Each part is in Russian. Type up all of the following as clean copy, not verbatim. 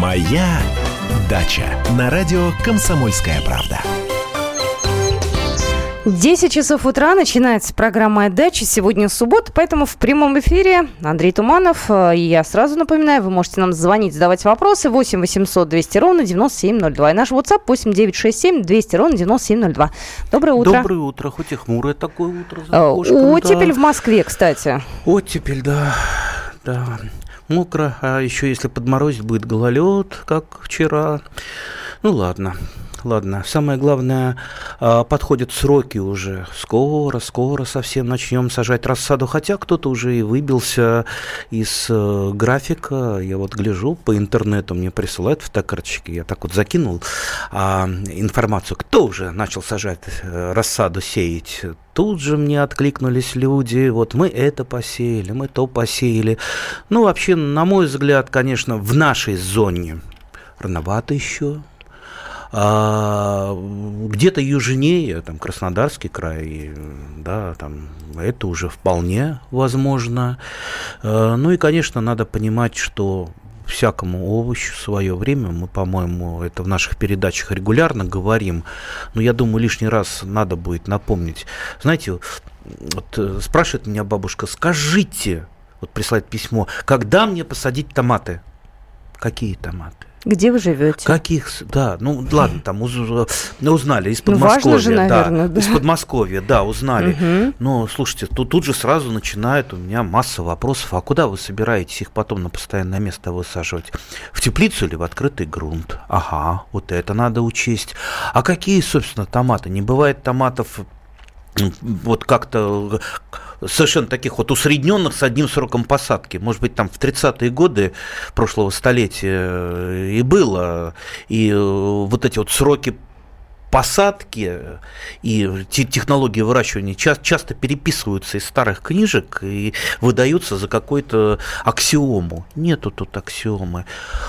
«Моя дача» на радио «Комсомольская правда». 10 часов утра начинается программа «Моя дача». Сегодня суббота, поэтому в прямом эфире Андрей Туманов. И я сразу напоминаю, вы можете нам звонить, задавать вопросы. 8 800 200 ровно 9702. И наш WhatsApp 8 967 200 ровно 9702. Доброе утро. Доброе утро. Хоть и хмурое такое утро за окошком. Оттепель в Москве, кстати. Оттепель, да. Да. Мокро. А еще если подморозить, будет гололед, как вчера. Ну, ладно. Ладно, самое главное, подходят сроки уже. Скоро совсем начнем сажать рассаду. Хотя кто-то уже и выбился из графика. Я вот гляжу по интернету, мне присылают фотокарточки. Я так вот закинул информацию, кто уже начал сажать рассаду, сеять. Тут же мне откликнулись люди, вот мы это посеяли, мы то посеяли. Ну, вообще, на мой взгляд, конечно, в нашей зоне рановато еще. Где-то южнее, там, Краснодарский край, да, там, это уже вполне возможно. Ну и, конечно, надо понимать, что всякому овощу свое время, мы, по-моему, это в наших передачах регулярно говорим, но я думаю, лишний раз надо будет напомнить. Знаете, вот спрашивает меня бабушка, скажите, вот присылает письмо, когда мне посадить томаты? Какие томаты? Где вы живете? Каких, да, ну ладно, там узнали из Подмосковья, ну, важно же, наверное, да, из Подмосковья, да, узнали. Угу. Но слушайте, тут же сразу начинает у меня масса вопросов. А куда вы собираетесь их потом на постоянное место высаживать? В теплицу или в открытый грунт? Ага, вот это надо учесть. А какие, собственно, томаты? Не бывает томатов вот как-то совершенно таких вот усредненных с одним сроком посадки. Может быть, там в 30-е годы прошлого столетия и было. И вот эти вот сроки посадки и технологии выращивания часто переписываются из старых книжек и выдаются за какую-то аксиому. Нету тут аксиомы.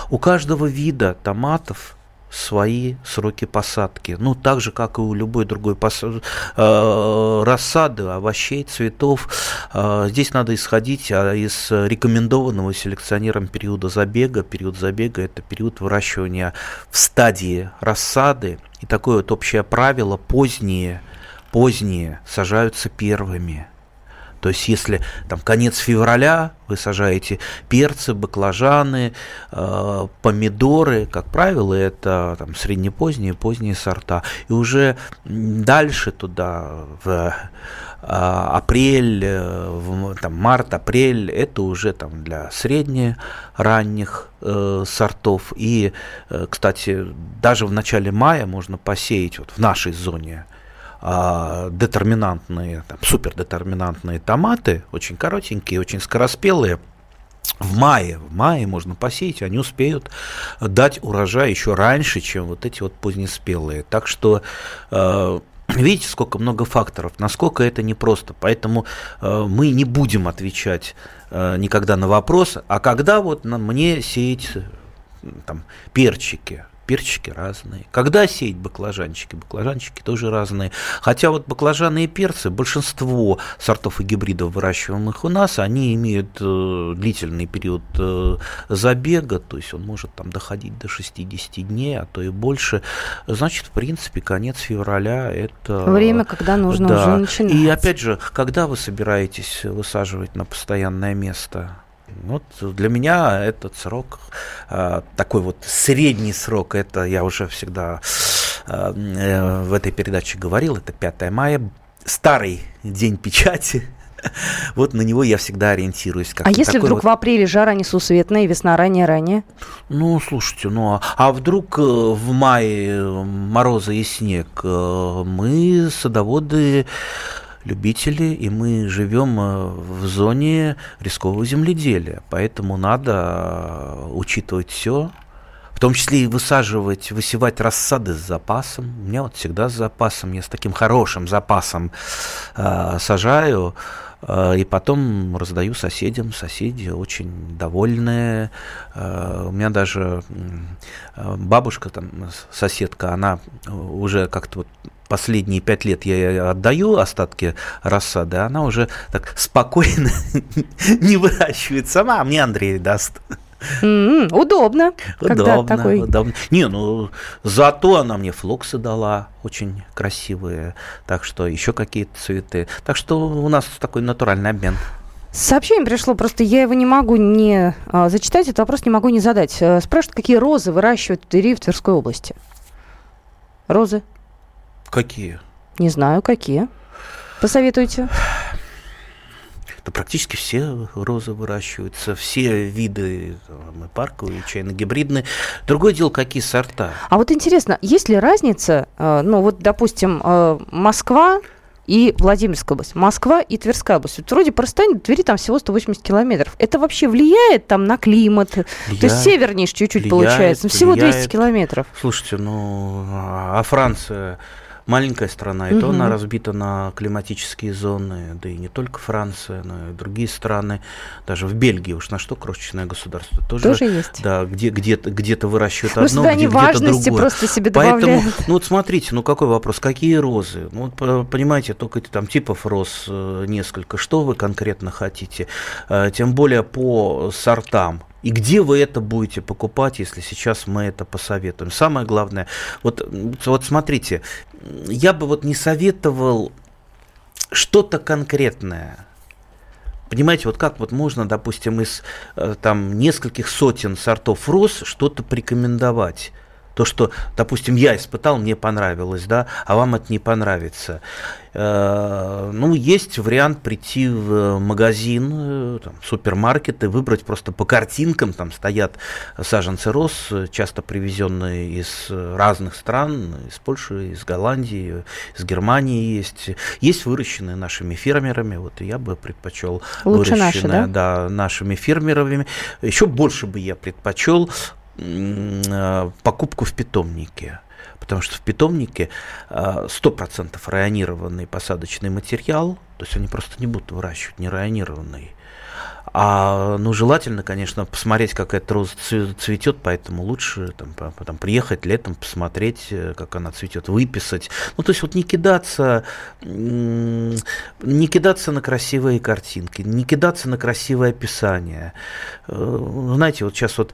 У каждого вида томатов свои сроки посадки. Ну, так же, как и у любой другой рассады, овощей, цветов. Здесь надо исходить из рекомендованного селекционером периода забега. Период забега – это период выращивания в стадии рассады. И такое вот общее правило – поздние сажаются первыми. То есть, если там конец февраля вы сажаете перцы, баклажаны, помидоры, как правило, это там среднепоздние, поздние сорта. И уже дальше туда, в апрель, там, март, апрель, это уже там для средне-ранних сортов. И, кстати, даже в начале мая можно посеять вот в нашей зоне детерминантные, там, супердетерминантные томаты, очень коротенькие, очень скороспелые. В мае можно посеять, они успеют дать урожай еще раньше, чем вот эти вот позднеспелые. Так что видите, сколько много факторов, насколько это непросто. Поэтому мы не будем отвечать никогда на вопрос, а когда вот мне сеять там перчики? Перчики разные. Когда сеять баклажанчики? Баклажанчики тоже разные. Хотя вот баклажаны и перцы, большинство сортов и гибридов, выращиваемых у нас, они имеют длительный период забега, то есть он может там доходить до 60 дней, а то и больше. Значит, в принципе, конец февраля – это… время, когда нужно, да, уже начинать. И опять же, когда вы собираетесь высаживать на постоянное место? Вот для меня этот срок, такой вот средний срок, это я уже всегда в этой передаче говорил, это 5 мая, старый день печати. Вот на него я всегда ориентируюсь. А если вдруг вот в апреле жара несусветная и весна ранее? Ну, слушайте, а вдруг в мае морозы и снег? Мы, садоводы, любители, и мы живем в зоне рискового земледелия, поэтому надо учитывать все, в том числе и высевать рассады с запасом. У меня вот всегда с запасом, я с таким хорошим запасом сажаю, и потом раздаю соседям, соседи очень довольные. У меня даже бабушка, там, соседка, она уже как-то вот последние 5 лет я ей отдаю остатки рассады, она уже так спокойно не выращивает сама, а мне Андрей даст. Удобно. Когда такой... Удобно. Не, ну, зато она мне флоксы дала очень красивые, так что еще какие-то цветы. Так что у нас такой натуральный обмен. Сообщение пришло, просто я его не могу не зачитать, этот вопрос не могу не задать. Спрашивают, какие розы выращивают в Твери и в Тверской области? Розы? Какие? Не знаю, какие. Посоветуйте. Да практически все розы выращиваются, все виды там, и парковые, и чайно-гибридные. Другое дело, какие сорта. А вот интересно, есть ли разница, ну вот, допустим, Москва и Владимирская область, Москва и Тверская область. Вот вроде простань до Твери там всего 180 километров. Это вообще влияет там на климат? Влияет, то есть севернее чуть-чуть влияет, получается. Всего влияет. 200 километров. Слушайте, ну, а Франция маленькая страна, и то она разбита на климатические зоны, да и не только Франция, но и другие страны. Даже в Бельгии уж на что крошечное государство. Тоже есть. Да, где-то выращивают одно, где-то другое. Просто себе добавляют. Поэтому, ну вот смотрите, ну какой вопрос, какие розы? Ну вот, понимаете, только там типов роз несколько. Что вы конкретно хотите? Тем более по сортам. И где вы это будете покупать, если сейчас мы это посоветуем? Самое главное, вот смотрите, я бы вот не советовал что-то конкретное. Понимаете, вот как вот можно, допустим, из там нескольких сотен сортов роз что-то порекомендовать? То, что, допустим, я испытал, мне понравилось, да, а вам это не понравится. Ну, есть вариант прийти в магазин, там, супермаркет и выбрать просто по картинкам. Там стоят саженцы роз, часто привезенные из разных стран, из Польши, из Голландии, из Германии есть. Есть выращенные нашими фермерами, вот я бы предпочел выращенные наши, да, нашими фермерами. Еще больше бы я предпочел покупку в питомнике, потому что в питомнике 100% районированный посадочный материал, то есть они просто не будут выращивать не районированный. Ну, желательно, конечно, посмотреть, как эта роза цветет, поэтому лучше там приехать летом, посмотреть, как она цветет, выписать. Ну, то есть вот не кидаться на красивые картинки, не кидаться на красивое описание. Знаете, вот сейчас вот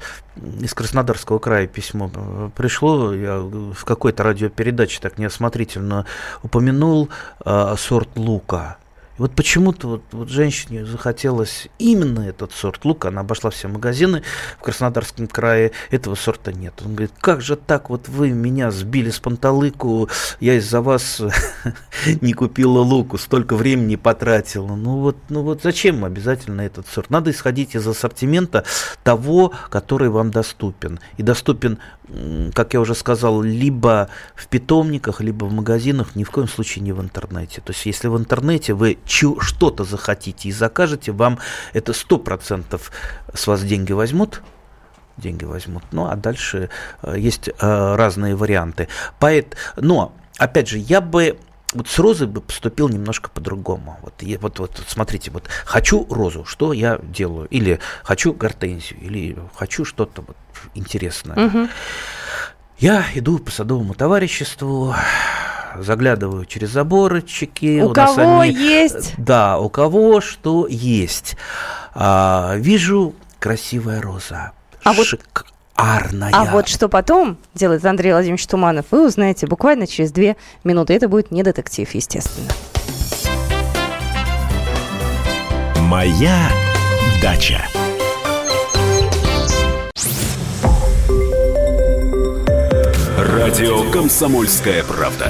из Краснодарского края письмо пришло, я в какой-то радиопередаче так неосмотрительно упомянул сорт лука. И вот почему-то вот женщине захотелось именно этот сорт лука. Она обошла все магазины в Краснодарском крае. Этого сорта нет. Он говорит, как же так, вот вы меня сбили с панталыку, я из-за вас не купила луку, столько времени потратила. Ну вот зачем обязательно этот сорт? Надо исходить из ассортимента того, который вам доступен. И доступен, как я уже сказал, либо в питомниках, либо в магазинах, ни в коем случае не в интернете. То есть если в интернете вы что-то захотите и закажете, вам это 100% с вас деньги возьмут, ну а дальше есть разные варианты. Но, опять же, я бы вот с розой бы поступил немножко по-другому. Вот смотрите, вот хочу розу, что я делаю? Или хочу гортензию, или хочу что-то вот интересное. Угу. Я иду по садовому товариществу, заглядываю через заборчики. У кого они, есть? Да, у кого что есть. Вижу, красивая роза. Шикарная. А вот что потом делает Андрей Владимирович Туманов, вы узнаете буквально через 2 минуты. Это будет не детектив, естественно. Моя дача. Радио «Комсомольская правда».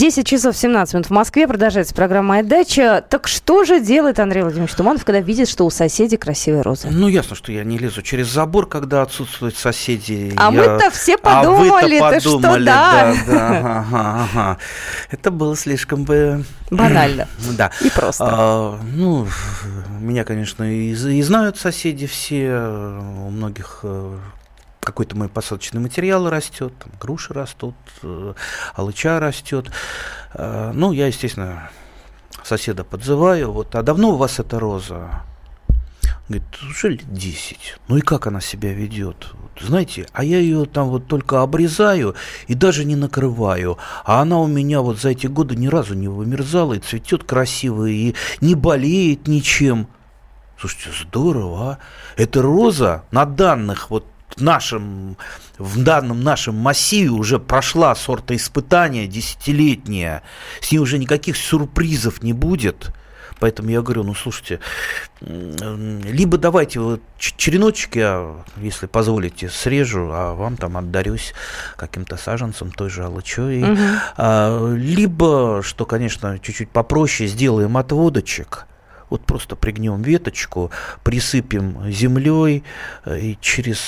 10 часов 17 минут в Москве. Продолжается программа «Отдача». Так что же делает Андрей Владимирович Туманов, когда видит, что у соседей красивые розы? Ну, ясно, что я не лезу через забор, когда отсутствуют соседи. А я... мы-то все подумали, что да. Да. Это было слишком бы... банально. Да. И просто. Ну, меня, конечно, и знают соседи все. У многих... какой-то мой посадочный материал растет, там, груши растут, алыча растет. Ну, я, естественно, соседа подзываю. Вот, а давно у вас эта роза? Говорит, уже лет 10. Ну и как она себя ведет? Вот, знаете, а я ее там вот только обрезаю и даже не накрываю. А она у меня вот за эти годы ни разу не вымерзала и цветет красиво, и не болеет ничем. Слушайте, здорово, а? Эта роза на данных вот в данном нашем массиве уже прошла сортоиспытание десятилетнее. С ней уже никаких сюрпризов не будет. Поэтому я говорю, ну, слушайте, либо давайте вот череночек я, если позволите, срежу, а вам там отдарюсь каким-то саженцем, той же алычой. Угу. Либо, что, конечно, чуть-чуть попроще, сделаем отводочек. Вот просто пригнем веточку, присыпем землей, и через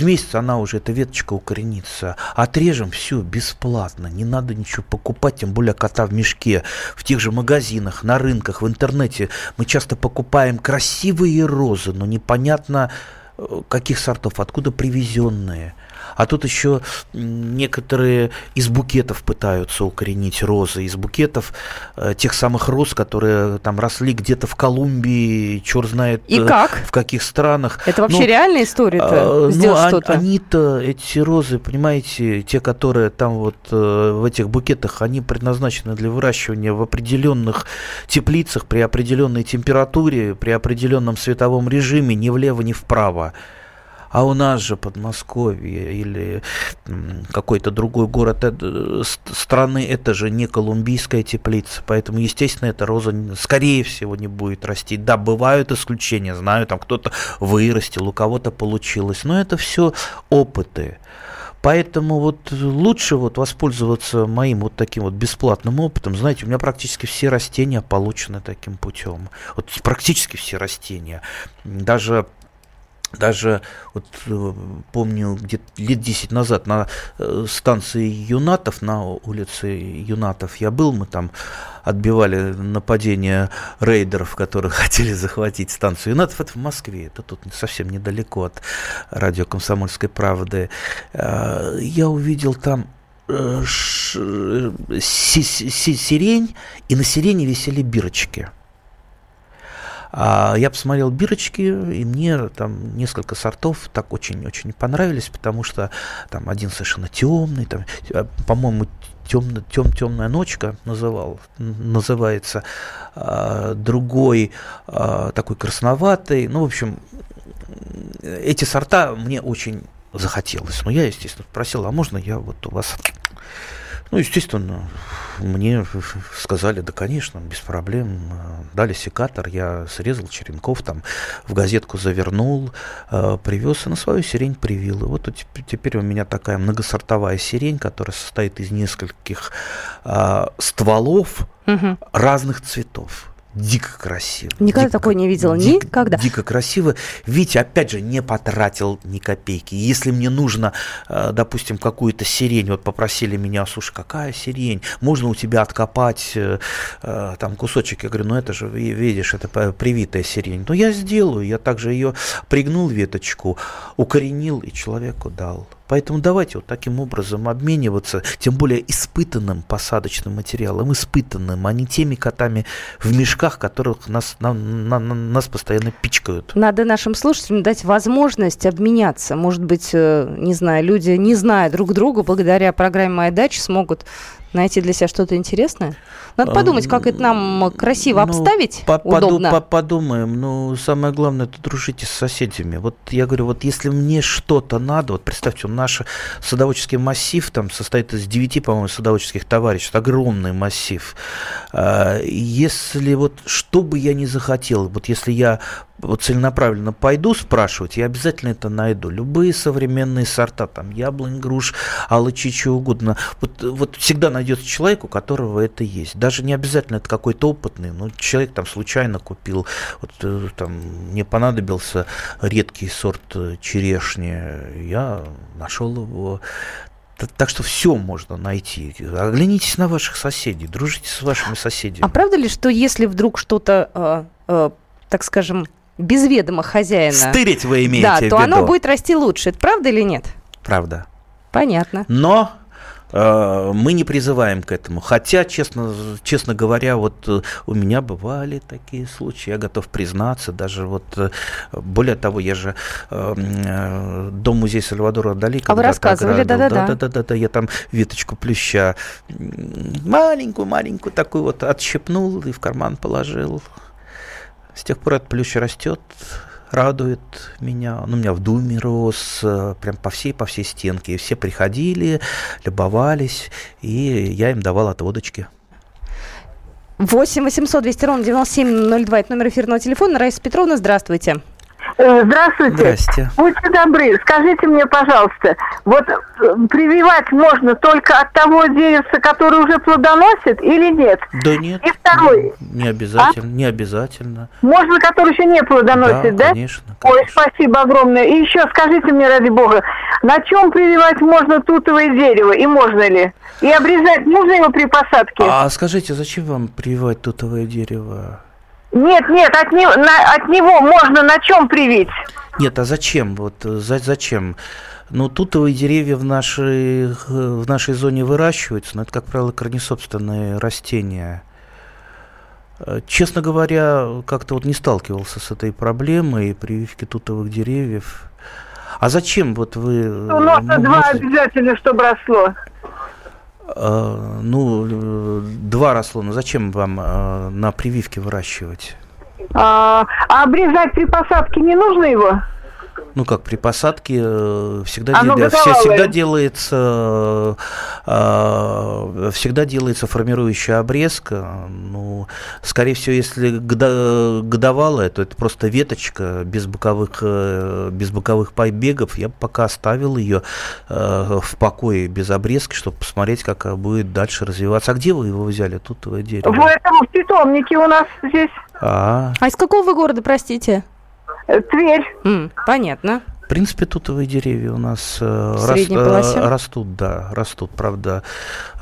месяц она уже, эта веточка, укоренится. Отрежем, все бесплатно, не надо ничего покупать, тем более кота в мешке. В тех же магазинах, на рынках, в интернете мы часто покупаем красивые розы, но непонятно каких сортов, откуда привезенные. А тут еще некоторые из букетов пытаются укоренить розы, из букетов тех самых роз, которые там росли где-то в Колумбии, черт знает в каких странах. Это вообще реальная история-то? Что-то? Они-то, эти розы, понимаете, те, которые там вот в этих букетах, они предназначены для выращивания в определенных теплицах, при определенной температуре, при определенном световом режиме, ни влево, ни вправо. А у нас же Подмосковье или какой-то другой город страны, это же не колумбийская теплица, поэтому, естественно, эта роза, скорее всего, не будет расти. Да, бывают исключения, знаю, там кто-то вырастил, у кого-то получилось, но это все опыты. Поэтому вот лучше вот воспользоваться моим вот таким вот бесплатным опытом. Знаете, у меня практически все растения получены таким путем. Вот практически все растения. Даже вот помню, где-то лет 10 назад на станции Юнатов, на улице Юнатов я был, мы там отбивали нападение рейдеров, которые хотели захватить станцию Юнатов. Это в Москве, это тут совсем недалеко от радио «Комсомольской правды». Я увидел там сирень, и на сирени висели бирочки. Я посмотрел бирочки, и мне там несколько сортов так очень-очень понравились, потому что там один совершенно темный, там, по-моему, темная ночка называется, другой такой красноватый. Ну, в общем, эти сорта мне очень захотелось. Но я, естественно, спросил, а можно я вот у вас... Ну, естественно, мне сказали, да, конечно, без проблем. Дали секатор, я срезал черенков, там в газетку завернул, привез и на свою сирень привил. И вот теперь у меня такая многосортовая сирень, которая состоит из нескольких стволов разных цветов. Дико красиво. Никогда такое не видела. Никогда. Дико красиво. Витя, опять же, не потратил ни копейки. Если мне нужно, допустим, какую-то сирень, вот попросили меня, слушай, какая сирень? Можно у тебя откопать там кусочек? Я говорю, ну это же, видишь, это привитая сирень. Ну я сделаю. Я также ее пригнул, веточку, укоренил и человеку дал. Поэтому давайте вот таким образом обмениваться, тем более испытанным посадочным материалом, испытанным, а не теми котами в мешках, которых нас постоянно пичкают. Надо нашим слушателям дать возможность обменяться. Может быть, не знаю, люди, не зная друг друга, благодаря программе «Моя дача» смогут найти для себя что-то интересное? Надо подумать, как это нам красиво обставить, удобно. Подумаем, но самое главное, это дружите с соседями. Вот я говорю, вот если мне что-то надо, вот представьте, наш садоводческий массив там состоит из 9, по-моему, садоводческих товариществ, огромный массив. Если вот, что бы я ни захотел, вот если я вот целенаправленно пойду спрашивать, я обязательно это найду. Любые современные сорта, там яблонь, груш, алычи, чего угодно. Вот всегда найдется человек, у которого это есть. Даже не обязательно это какой-то опытный, но человек там случайно купил. Вот там мне понадобился редкий сорт черешни, я нашел его. Так что все можно найти. Оглянитесь на ваших соседей, дружите с вашими соседями. А правда ли, что если вдруг что-то, так скажем, без ведома хозяина... Стырить вы имеете в виду? Да, то оно будет расти лучше. Это правда или нет? Правда. Понятно. Но... мы не призываем к этому. Хотя, честно говоря, вот у меня бывали такие случаи, я готов признаться, даже вот, более того, я же дом-музей Сальвадора Дали. А вы рассказывали, да-да-да. Да-да-да, я там веточку плюща, маленькую-маленькую такую вот отщипнул и в карман положил. С тех пор этот плющ растет. Радует меня. Он у меня в думе рос, прям по всей стенке. И все приходили, любовались, и я им давал отводочки. 8-800-200-97-02, это номер эфирного телефона. Раиса Петровна, здравствуйте. Здравствуйте. Здрасте. Будьте добры, скажите мне, пожалуйста, вот прививать можно только от того деревца, который уже плодоносит, или нет? Да нет. И второй? Не обязательно, не обязательно. Можно, который еще не плодоносит, да? Конечно. Ой, спасибо огромное. И еще скажите мне, ради бога, на чем прививать можно тутовое дерево, и можно ли? И обрезать нужно его при посадке? А скажите, зачем вам прививать тутовое дерево? Нет, от него можно на чем привить? Нет, а зачем? Зачем? Ну, тутовые деревья в нашей зоне выращиваются, но это, как правило, корнесобственные растения. Честно говоря, как-то вот не сталкивался с этой проблемой прививки тутовых деревьев. А зачем вот вы... Ну, нужно 2 обязательно, чтобы росло. Ну, 2 росло, но зачем вам на прививке выращивать? А обрезать при посадке не нужно его? Ну как, при посадке всегда делается формирующая обрезка. Ну, скорее всего, если годовалая, то это просто веточка без боковых побегов. Я бы пока оставил ее в покое без обрезки, чтобы посмотреть, как будет дальше развиваться. А где вы его взяли? Тутовое дерево. В питомнике у нас здесь. А из какого вы города, простите? Тверь. Понятно. В принципе, тутовые деревья у нас растут, правда.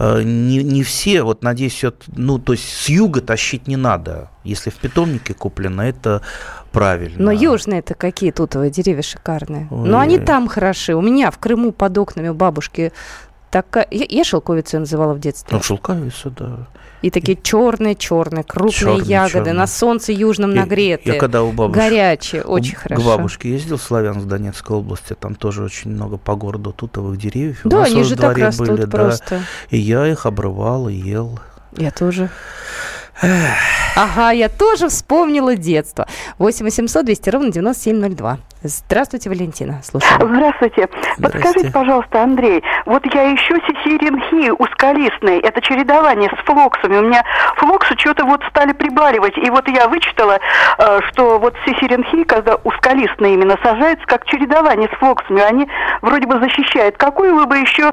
Не все, вот, надеюсь, то есть с юга тащить не надо. Если в питомнике куплено, это правильно. Но южные-то какие тутовые деревья шикарные. Ой. Но они там хороши. У меня в Крыму под окнами у бабушки такая... Я шелковицу ее называла в детстве. Ну, шелковица, да. И такие черные-черные, крупные ягоды, на солнце южном нагретые, горячие, очень хорошо. К бабушке ездил, славян с Донецкой области, там тоже очень много по городу тутовых деревьев. Да, они же так растут просто. И я их обрывал и ел. Я тоже. Ага, я тоже вспомнила детство. 8-800-200-97-02. Здравствуйте, Валентина. Слушаю. Здравствуйте. Подскажите, пожалуйста, Андрей, вот я ищу сесиринхи ускалистные. Это чередование с флоксами. У меня флоксы что-то вот стали прибаливать. И вот я вычитала, что вот сесиринхи, когда ускалистные именно сажаются, как чередование с флоксами, они вроде бы защищают. Какую вы бы еще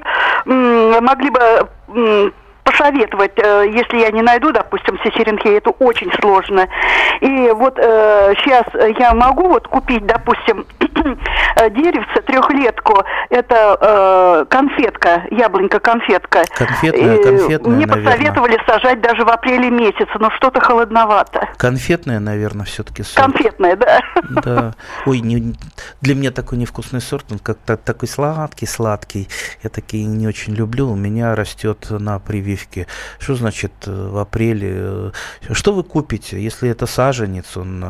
могли бы... посоветовать, если я не найду, допустим, сесеринхей, это очень сложно. И вот сейчас я могу вот купить, допустим, деревце, 3-летку, это конфетка, яблонька-конфетка. Конфетная, мне посоветовали сажать даже в апреле месяце, но что-то холодновато. Конфетная, наверное, все-таки сорт. Конфетная, да. Да. Ой, для меня такой невкусный сорт, он как-то такой сладкий. Я такие не очень люблю, у меня растет на прививке. Что значит в апреле? Что вы купите, если это саженец, он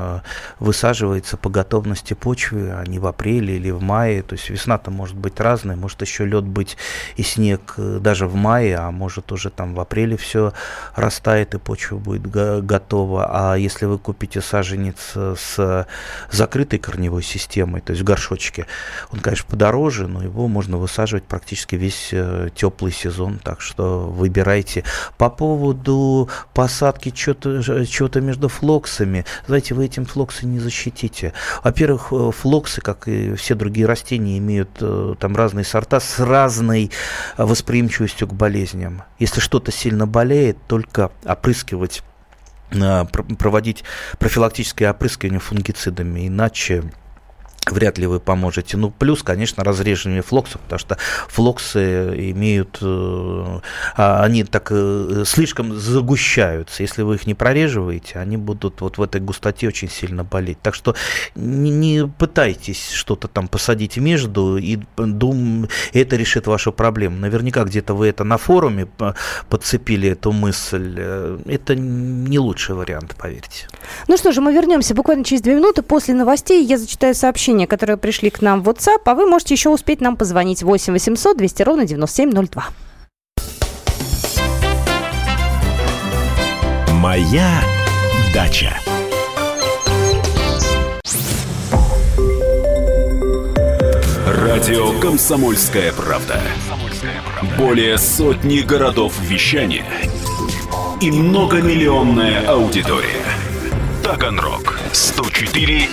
высаживается по готовности почвы, а не в апреле или в мае. То есть весна-то может быть разная, может еще лед быть и снег даже в мае, а может уже там в апреле все растает и почва будет готова. А если вы купите саженец с закрытой корневой системой, то есть в горшочке, он, конечно, подороже, но его можно высаживать практически весь теплый сезон, так что выбирайте. По поводу посадки чего-то между флоксами, знаете, вы этим флоксы не защитите. Во-первых, флоксы, как и все другие растения, имеют там разные сорта с разной восприимчивостью к болезням. Если что-то сильно болеет, только опрыскивать, проводить профилактическое опрыскивание фунгицидами, иначе вряд ли вы поможете. Ну, плюс, конечно, разреживание флоксов, потому что флоксы имеют, они так слишком загущаются. Если вы их не прореживаете, они будут вот в этой густоте очень сильно болеть. Так что не пытайтесь что-то там посадить между, и это решит вашу проблему. Наверняка где-то вы это на форуме подцепили, эту мысль. Это не лучший вариант, поверьте. Ну что же, мы вернемся буквально через 2 минуты после новостей. Я зачитаю сообщение, которые пришли к нам в WhatsApp, а вы можете еще успеть нам позвонить 8 800 200 ровно 9702. Моя дача. Радио «Комсомольская правда». Более сотни городов вещания и многомиллионная аудитория. Таганрог 104,4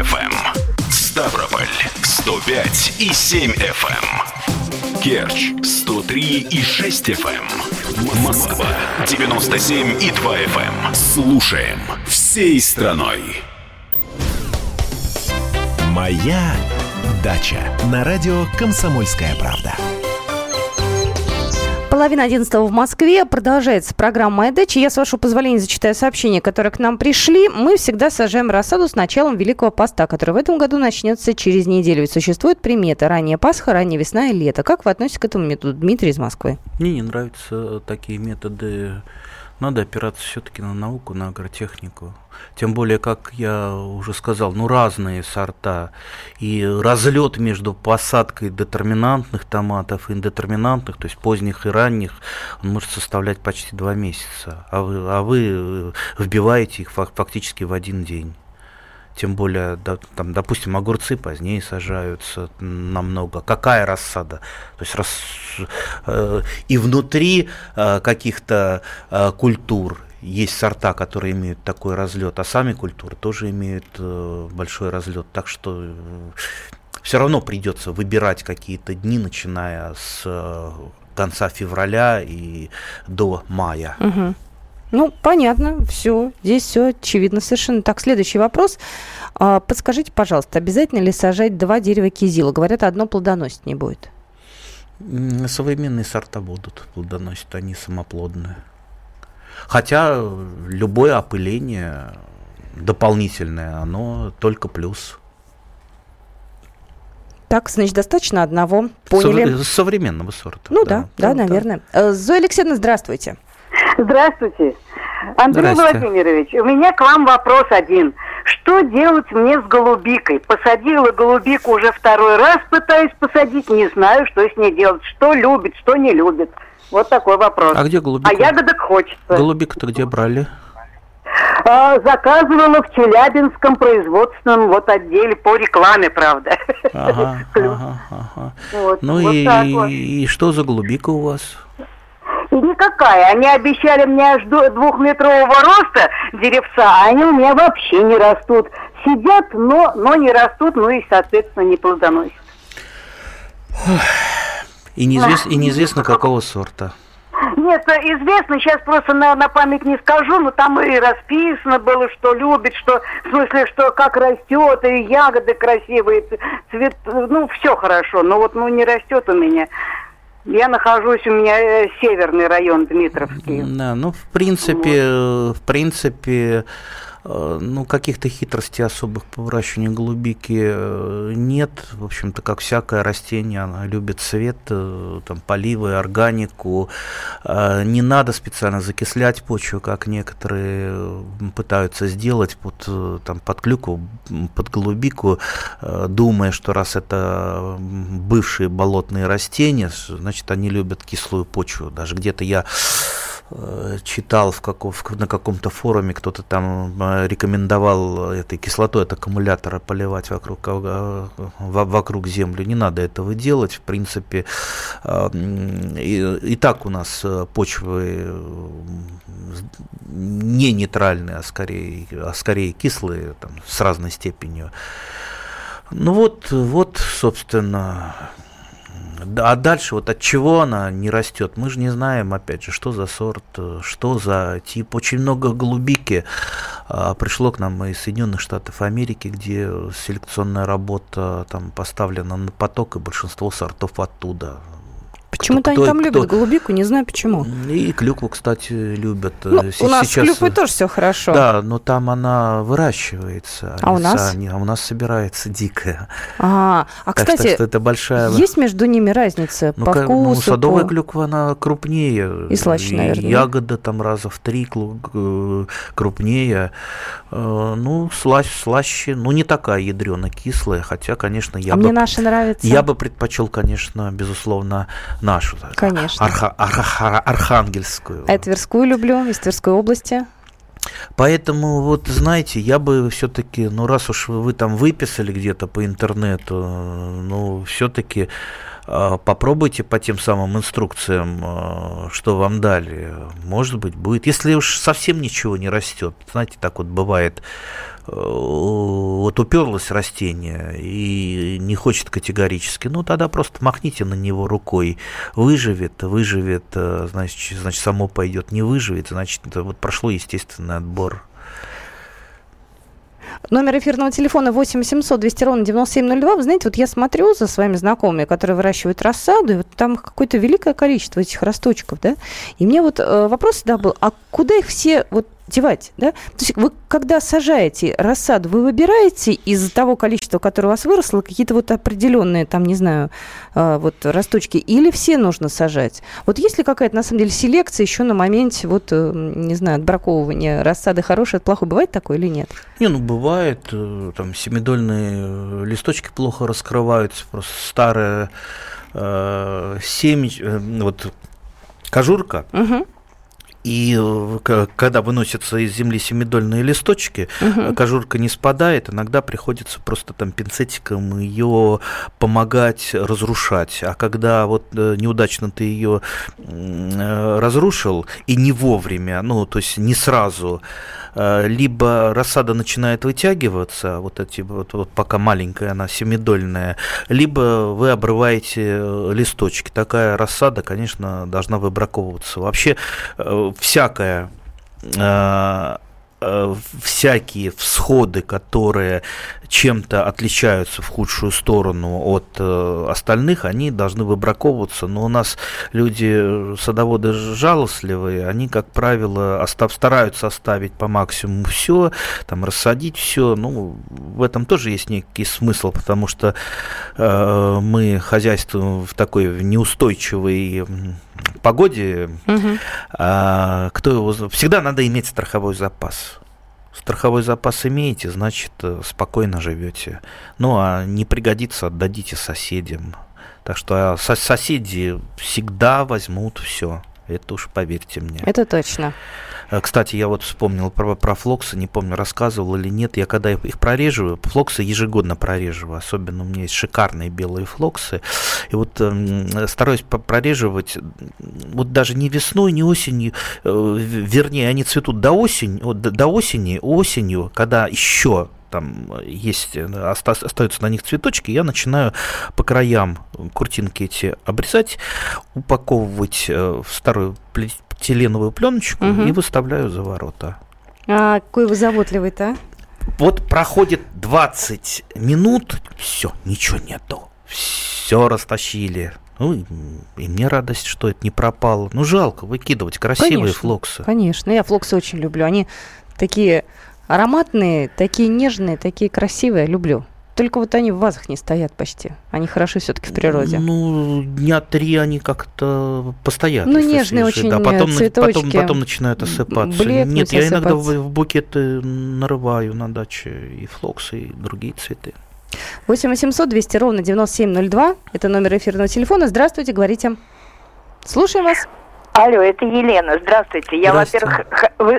FM, Ставрополь 105,7 FM, Керчь 103,6 FM, Москва 97,2 FM. Слушаем всей страной. Моя дача на радио «Комсомольская правда». Половина 11 в Москве. Продолжается программа «Моя дача». Я, с вашего позволения, зачитаю сообщения, которые к нам пришли. Мы всегда сажаем рассаду с началом Великого Поста, который в этом году начнется через неделю. Ведь существует примета: ранняя Пасха, ранняя весна и лето. Как вы относитесь к этому методу? Дмитрий из Москвы. Мне не нравятся такие методы. Надо опираться все-таки на науку, на агротехнику. Тем более, как я уже сказал, разные сорта. И разлет между посадкой детерминантных томатов и индетерминантных, то есть поздних и ранних, он может составлять почти 2 месяца. А вы вбиваете их фактически в один день. Тем более, там, допустим, огурцы позднее сажаются намного. Какая рассада? То есть и внутри каких-то культур есть сорта, которые имеют такой разлет, а сами культуры тоже имеют большой разлет. Так что все равно придется выбирать какие-то дни, начиная с конца февраля и до мая. Угу. Ну, понятно, все, здесь все очевидно совершенно. Так, следующий вопрос. Подскажите, пожалуйста, обязательно ли сажать 2 дерева кизила? Говорят, одно плодоносить не будет. Современные сорта будут плодоносить, они самоплодные. Хотя любое опыление дополнительное, оно только плюс. Так, значит, достаточно одного, поняли. Современного сорта. Ну да, наверное. Да. Зоя Алексеевна, здравствуйте. Здравствуйте. Андрей Владимирович, у меня к вам вопрос один. Что делать мне с голубикой? Посадила голубику уже 2-й раз, пытаюсь посадить, не знаю, что с ней делать. Что любит, что не любит. Вот такой вопрос. А где голубика? А ягодок хочется. Голубику-то где брали? Заказывала в Челябинском производственном отделе по рекламе, правда. Ага. Вот. Ну вот и что за голубика у вас? И никакая. Они обещали мне аж 2-метрового роста деревца, а они у меня вообще не растут. Сидят, но не растут, и, соответственно, не плодоносят. И неизвестно, какого сорта. Нет, известно, сейчас просто на память не скажу, но там и расписано было, что любит, что, в смысле, что как растет, и ягоды красивые, цвет, все хорошо, но не растет у меня. Я нахожусь, у меня северный район, Дмитровский. Да, в принципе, Ну, каких-то хитростей особых по выращиванию голубики нет. В общем-то, как всякое растение, она любит свет, там, поливы, органику. Не надо специально закислять почву, как некоторые пытаются сделать под клюкву, под голубику, думая, что раз это бывшие болотные растения, значит, они любят кислую почву. Даже где-то я читал на каком-то форуме, кто-то там рекомендовал этой кислотой от аккумулятора поливать вокруг землю. Не надо этого делать. В принципе, и так у нас почвы не нейтральные, а скорее кислые, там, с разной степенью. Ну вот, собственно. А дальше от чего она не растет, мы же не знаем, опять же, что за сорт, что за тип. Очень много голубики пришло к нам из Соединенных Штатов Америки, где селекционная работа там поставлена на поток, и большинство сортов оттуда. Почему-то они там любят голубику, не знаю почему. И клюкву, кстати, любят. Ну, у нас сейчас с клюквой тоже все хорошо. Да, но там она выращивается. А у нас? А у нас собирается дикая. А кстати, что это большая... есть между ними разница по вкусу? Ну, садовая клюква, она крупнее. И слаще, наверное. Ягода там раза в 3 крупнее. Ну, слаще, ну, не такая ядрёная, кислая, хотя, конечно, я бы... А мне наша нравится. Я бы предпочел, конечно, безусловно, нашу, конечно, архангельскую. А я Тверскую люблю, из Тверской области. Поэтому, знаете, я бы все-таки, раз уж вы там выписали где-то по интернету, все-таки попробуйте по тем самым инструкциям, что вам дали. Может быть, будет. Если уж совсем ничего не растет, знаете, так бывает. Уперлось растение и не хочет категорически, тогда просто махните на него рукой. Выживет, значит, само пойдет. Не выживет, значит, прошло естественный отбор. Номер эфирного телефона 8-700-200-97-02. Вы знаете, я смотрю за своими знакомыми, которые выращивают рассаду, и там какое-то великое количество этих росточков, да? И мне вопрос всегда был, а куда их все девать, да? То есть вы, когда сажаете рассаду, вы выбираете из того количества, которое у вас выросло, какие-то определенные, там, не знаю, росточки, или все нужно сажать? Есть ли какая-то, на самом деле, селекция еще на моменте, не знаю, отбраковывания рассады хорошей от плохой? Бывает такое или нет? Бывает. Там семидольные листочки плохо раскрываются, просто старая кожурка. Угу. И когда выносятся из земли семидольные листочки, угу, кожурка не спадает, иногда приходится просто там пинцетиком ее помогать разрушать. А когда неудачно ты ее разрушил и не вовремя, то есть не сразу, либо рассада начинает вытягиваться, пока маленькая она семидольная, либо вы обрываете листочки. Такая рассада, конечно, должна выбраковываться. Вообще всякие всходы, которые чем-то отличаются в худшую сторону от остальных, они должны выбраковываться. Но у нас люди, садоводы, жалостливые, они, как правило, стараются оставить по максимуму все, там, рассадить все. В этом тоже есть некий смысл, потому что мы хозяйствуем в такой неустойчивой погоде. Угу. Всегда надо иметь страховой запас. Страховой запас имеете, значит, спокойно живете. А не пригодится, отдадите соседям. Так что соседи всегда возьмут все. Это уж поверьте мне. Это точно. Кстати, я вспомнил про флоксы, не помню, рассказывал или нет. Я когда их прореживаю, флоксы ежегодно прореживаю. Особенно у меня есть шикарные белые флоксы. И стараюсь прореживать даже не весной, не осенью. Вернее, они цветут до осени, осенью, когда еще там остаются на них цветочки, я начинаю по краям куртинки эти обрезать, упаковывать в старую полиэтиленовую пленочку, угу, и выставляю за ворота. А какой вы заботливый-то, а? Проходит 20 минут, все, ничего нету, все растащили. И мне радость, что это не пропало. Жалко выкидывать красивые флоксы. Конечно, я флоксы очень люблю, они такие... Ароматные, такие нежные, такие красивые, люблю. Только вот они в вазах не стоят почти. Они хороши все-таки в природе. Ну, дня три они как-то постоят. Ну, нежные очень, да. Потом начинают осыпаться. Нет, я иногда в букеты нарываю на даче и флоксы, и другие цветы. 8-800-200-97-02. Это номер эфирного телефона. Здравствуйте, говорите. Слушаем вас. Алло, это Елена. Здравствуйте. Я, во-первых,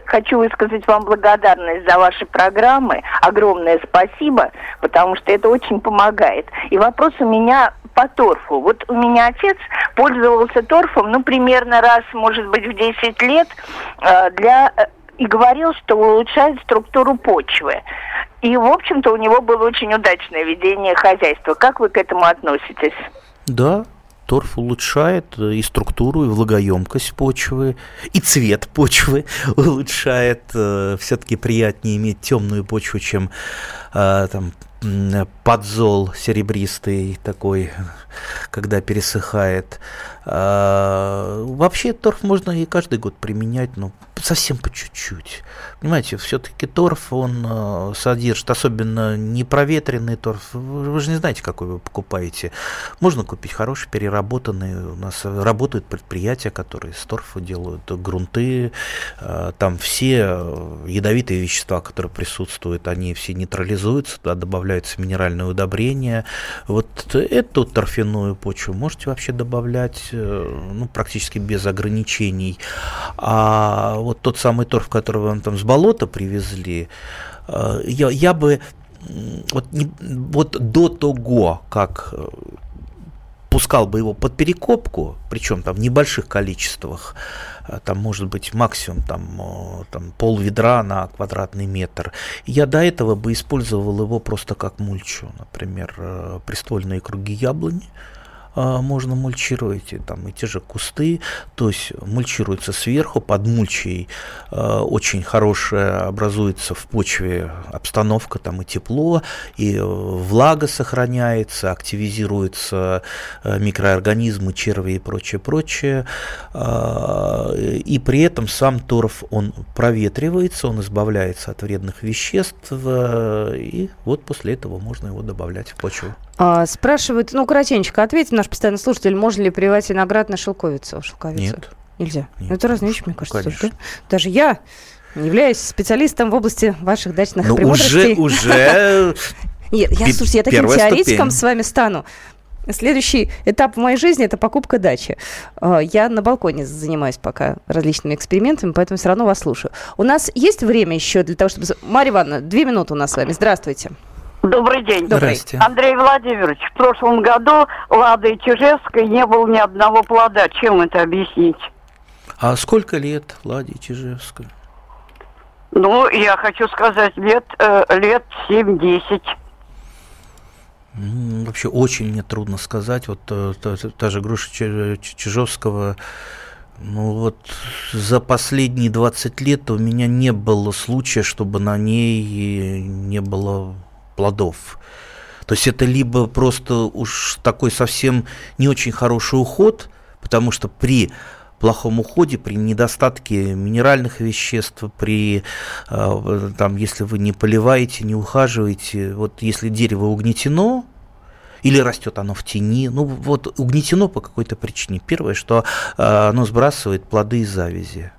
хочу высказать вам благодарность за ваши программы. Огромное спасибо, потому что это очень помогает. И вопрос у меня по торфу. Вот у меня отец пользовался торфом, примерно раз, может быть, в 10 лет, и говорил, что улучшает структуру почвы. И, в общем-то, у него было очень удачное ведение хозяйства. Как вы к этому относитесь? Да. Торф улучшает и структуру, и влагоемкость почвы, и цвет почвы улучшает. Все-таки приятнее иметь темную почву, чем подзол серебристый такой, когда пересыхает. Вообще торф можно и каждый год применять, но совсем по чуть-чуть. Понимаете, все-таки торф, он содержит, особенно непроветренный торф. Вы же не знаете, какой вы покупаете. Можно купить хороший, переработанный. У нас работают предприятия, которые из торфа делают грунты. Там все ядовитые вещества, которые присутствуют, они все нейтрализуются, туда добавляются минеральные удобрения. Вот эту торфяную почву можете вообще добавлять практически без ограничений. А вот тот самый торф, который вам там с болота привезли, я бы вот до того, как пускал бы его под перекопку, причем там в небольших количествах, там может быть максимум пол ведра на квадратный метр, я до этого бы использовал его просто как мульчу, например, приствольные круги яблони. Можно мульчировать и те же кусты, то есть мульчируется сверху, под мульчей очень хорошая образуется в почве обстановка, и тепло, и влага сохраняется, активизируются микроорганизмы, черви и прочее, и при этом сам торф, он проветривается, он избавляется от вредных веществ, и вот после этого можно его добавлять в почву. Спрашивают, коротенько, ответим, наш постоянный слушатель, можно ли прививать виноград на шелковицу? Нет. Нельзя. Нет. Это разные вещи, мне кажется. Конечно. Да? Даже я являюсь специалистом в области ваших дачных премудростей. Уже. Нет, я таким теоретиком с вами стану. Следующий этап в моей жизни – это покупка дачи. Я на балконе занимаюсь пока различными экспериментами, поэтому все равно вас слушаю. У нас есть время еще для того, чтобы... Марья Ивановна, 2 минуты у нас с вами. Здравствуйте. Добрый день. Здрасте. Андрей Владимирович, в прошлом году Лады Чижевской не было ни одного плода. Чем это объяснить? А сколько лет Ладе Чижевской? Я хочу сказать, лет 7-10. Вообще очень мне трудно сказать. Вот та же груша Чижовского... за последние 20 лет у меня не было случая, чтобы на ней не было... плодов. То есть это либо просто уж такой совсем не очень хороший уход, потому что при плохом уходе, при недостатке минеральных веществ, если вы не поливаете, не ухаживаете, если дерево угнетено, или растет оно в тени, угнетено по какой-то причине. Первое, что оно сбрасывает плоды и завязи.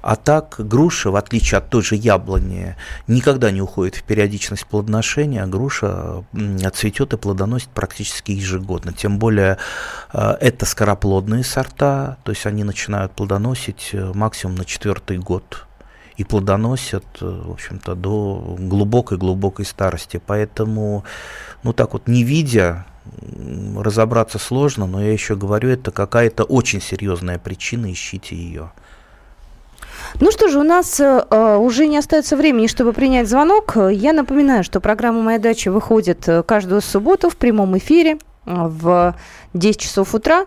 А так груша, в отличие от той же яблони, никогда не уходит в периодичность плодоношения, груша цветет и плодоносит практически ежегодно. Тем более это скороплодные сорта, то есть они начинают плодоносить максимум на 4-й год. И плодоносят, в общем-то, до глубокой-глубокой старости. Поэтому, не видя, разобраться сложно, но я еще говорю, это какая-то очень серьезная причина, ищите ее. У нас уже не остается времени, чтобы принять звонок. Я напоминаю, что программа «Моя дача» выходит каждую субботу в прямом эфире в 10 часов утра.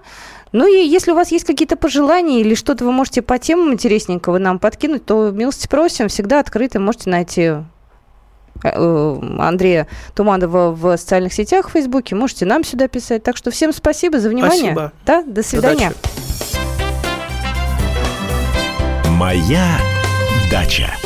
И если у вас есть какие-то пожелания или что-то вы можете по темам интересненького нам подкинуть, то милости просим, всегда открыты, можете найти Андрея Туманова в социальных сетях, в Фейсбуке, можете нам сюда писать. Так что всем спасибо за внимание. Спасибо. Да, до свидания. Удачи. Моя дача.